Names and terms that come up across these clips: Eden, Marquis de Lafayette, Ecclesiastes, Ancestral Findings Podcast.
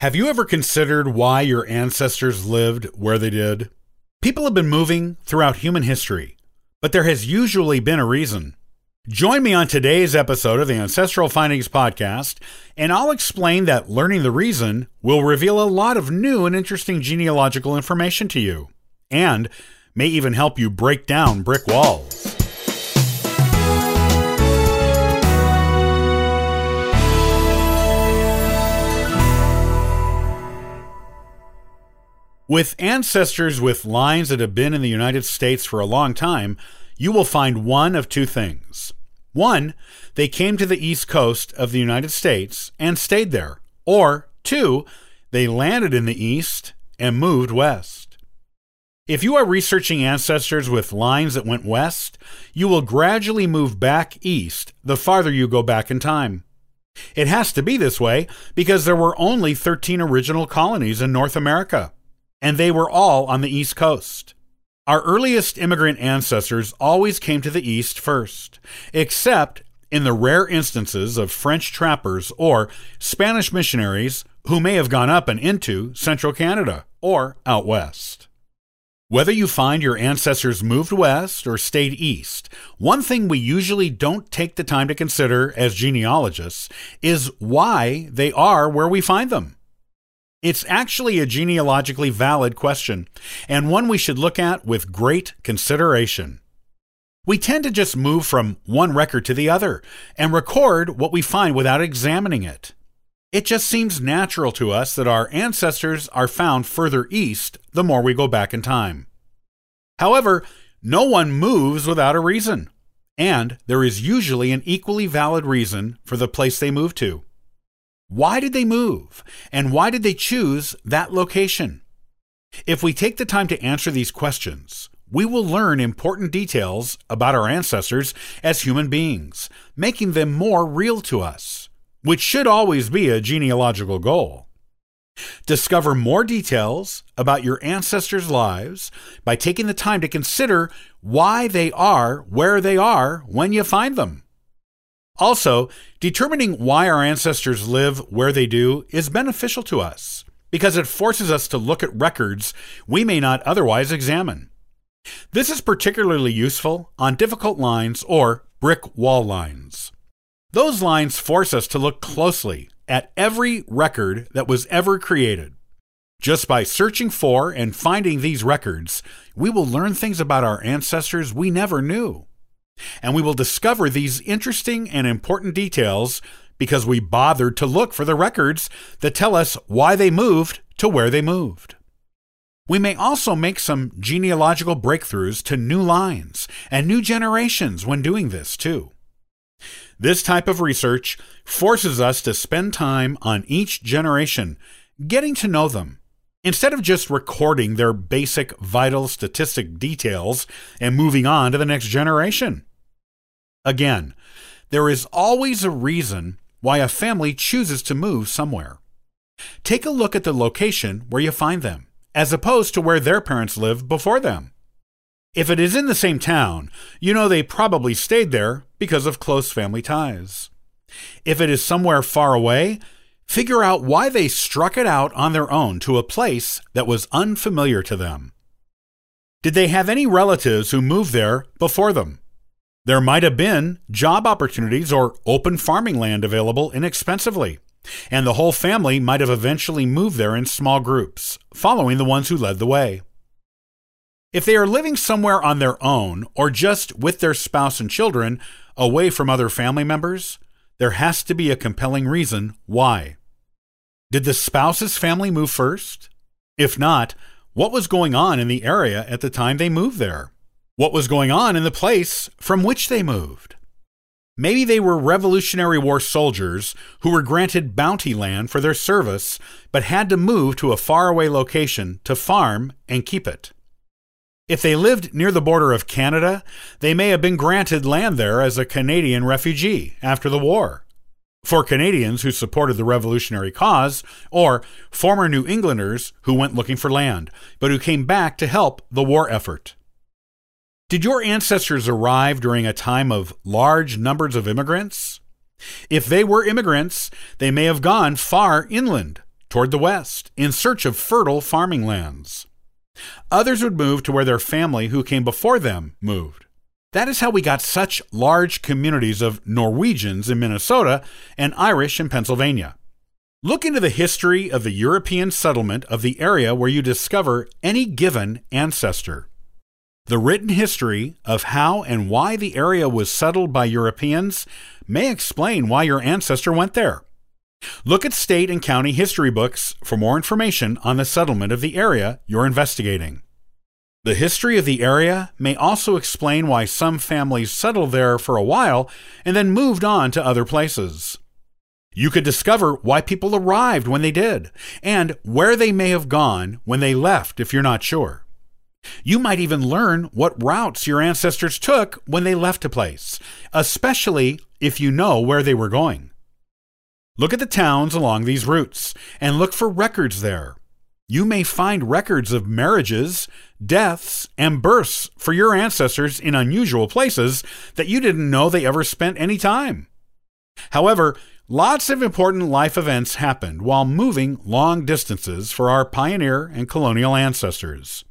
Have you ever considered why your ancestors lived where they did? People have been moving throughout human history, but there has usually been a reason. Join me on today's episode of the Ancestral Findings Podcast, and I'll explain that learning the reason will reveal a lot of new and interesting genealogical information to you, and may even help you break down brick walls. With ancestors with lines that have been in the United States for a long time, you will find one of two things. One, they came to the East Coast of the United States and stayed there. Or two, they landed in the East and moved west. If you are researching ancestors with lines that went west, you will gradually move back east the farther you go back in time. It has to be this way because there were only 13 original colonies in North America, and they were all on the East Coast. Our earliest immigrant ancestors always came to the East first, except in the rare instances of French trappers or Spanish missionaries who may have gone up and into central Canada or out west. Whether you find your ancestors moved west or stayed east, one thing we usually don't take the time to consider as genealogists is why they are where we find them. It's actually a genealogically valid question, and one we should look at with great consideration. We tend to just move from one record to the other and record what we find without examining it. It just seems natural to us that our ancestors are found further east the more we go back in time. However, no one moves without a reason, and there is usually an equally valid reason for the place they move to. Why did they move, and why did they choose that location? If we take the time to answer these questions, we will learn important details about our ancestors as human beings, making them more real to us, which should always be a genealogical goal. Discover more details about your ancestors' lives by taking the time to consider why they are where they are when you find them. Also, determining why our ancestors live where they do is beneficial to us because it forces us to look at records we may not otherwise examine. This is particularly useful on difficult lines or brick wall lines. Those lines force us to look closely at every record that was ever created. Just by searching for and finding these records, we will learn things about our ancestors we never knew. And we will discover these interesting and important details because we bothered to look for the records that tell us why they moved to where they moved. We may also make some genealogical breakthroughs to new lines and new generations when doing this too. This type of research forces us to spend time on each generation, getting to know them, instead of just recording their basic vital statistic details and moving on to the next generation. Again, there is always a reason why a family chooses to move somewhere. Take a look at the location where you find them, as opposed to where their parents lived before them. If it is in the same town, you know they probably stayed there because of close family ties. If it is somewhere far away, figure out why they struck it out on their own to a place that was unfamiliar to them. Did they have any relatives who moved there before them? There might have been job opportunities or open farming land available inexpensively, and the whole family might have eventually moved there in small groups, following the ones who led the way. If they are living somewhere on their own or just with their spouse and children, away from other family members, there has to be a compelling reason why. Did the spouse's family move first? If not, what was going on in the area at the time they moved there? What was going on in the place from which they moved? Maybe they were Revolutionary War soldiers who were granted bounty land for their service, but had to move to a faraway location to farm and keep it. If they lived near the border of Canada, they may have been granted land there as a Canadian refugee after the war. For Canadians who supported the revolutionary cause, or former New Englanders who went looking for land, but who came back to help the war effort. Did your ancestors arrive during a time of large numbers of immigrants? If they were immigrants, they may have gone far inland, toward the west in search of fertile farming lands. Others would move to where their family who came before them moved. That is how we got such large communities of Norwegians in Minnesota and Irish in Pennsylvania. Look into the history of the European settlement of the area where you discover any given ancestor. The written history of how and why the area was settled by Europeans may explain why your ancestor went there. Look at state and county history books for more information on the settlement of the area you're investigating. The history of the area may also explain why some families settled there for a while and then moved on to other places. You could discover why people arrived when they did and where they may have gone when they left if you're not sure. You might even learn what routes your ancestors took when they left a place, especially if you know where they were going. Look at the towns along these routes and look for records there. You may find records of marriages, deaths, and births for your ancestors in unusual places that you didn't know they ever spent any time. However, lots of important life events happened while moving long distances for our pioneer and colonial ancestors.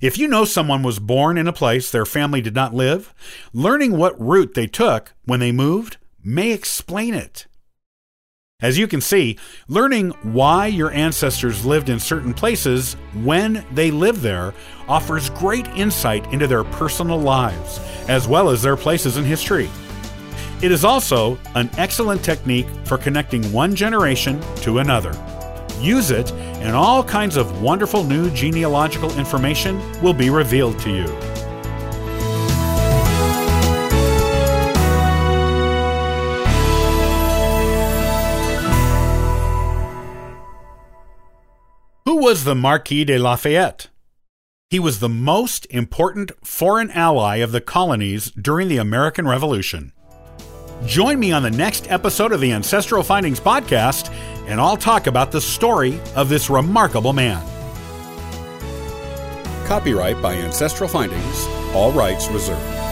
If you know someone was born in a place their family did not live, learning what route they took when they moved may explain it. As you can see, learning why your ancestors lived in certain places when they lived there offers great insight into their personal lives, as well as their places in history. It is also an excellent technique for connecting one generation to another. Use it, and all kinds of wonderful new genealogical information will be revealed to you. Who was the Marquis de Lafayette? He was the most important foreign ally of the colonies during the American Revolution. Join me on the next episode of the Ancestral Findings Podcast, and I'll talk about the story of this remarkable man. Copyright by Ancestral Findings, all rights reserved.